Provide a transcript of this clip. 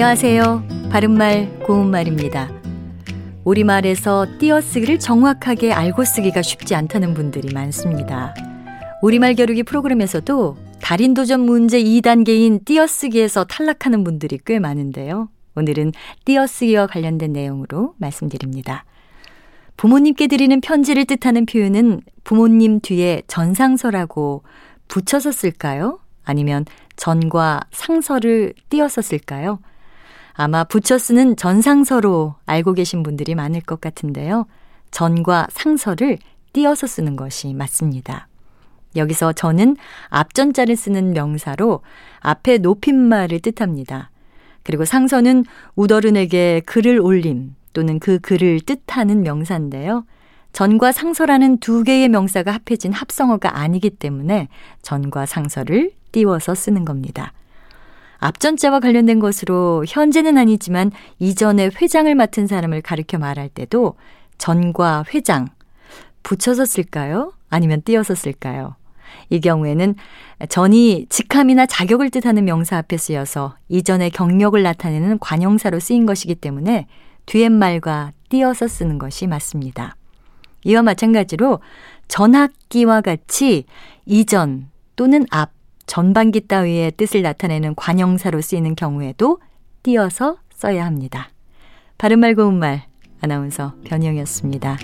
안녕하세요. 바른말 고운말입니다. 우리말에서 띄어쓰기를 정확하게 알고 쓰기가 쉽지 않다는 분들이 많습니다. 우리말 겨루기 프로그램에서도 달인도전 문제 2단계인 띄어쓰기에서 탈락하는 분들이 꽤 많은데요. 오늘은 띄어쓰기와 관련된 내용으로 말씀드립니다. 부모님께 드리는 편지를 뜻하는 표현은 부모님 뒤에 전상서라고 붙여서 쓸까요? 아니면 전과 상서를 띄어서 쓸까요? 아마 붙여 쓰는 전상서로 알고 계신 분들이 많을 것 같은데요. 전과 상서를 띄어서 쓰는 것이 맞습니다. 여기서 전은 앞전자를 쓰는 명사로 앞에 높임말을 뜻합니다. 그리고 상서는 우더른에게 글을 올림 또는 그 글을 뜻하는 명사인데요. 전과 상서라는 두 개의 명사가 합해진 합성어가 아니기 때문에 전과 상서를 띄워서 쓰는 겁니다. 앞전자와 관련된 것으로 현재는 아니지만 이전에 회장을 맡은 사람을 가리켜 말할 때도 전과 회장 붙여서 쓸까요? 아니면 띄어서 쓸까요? 이 경우에는 전이 직함이나 자격을 뜻하는 명사 앞에 쓰여서 이전의 경력을 나타내는 관형사로 쓰인 것이기 때문에 뒤에 말과 띄어서 쓰는 것이 맞습니다. 이와 마찬가지로 전학기와 같이 이전 또는 앞 전반기 따위의 뜻을 나타내는 관형사로 쓰이는 경우에도 띄어서 써야 합니다. 바른말 고운말 아나운서 변희영이었습니다.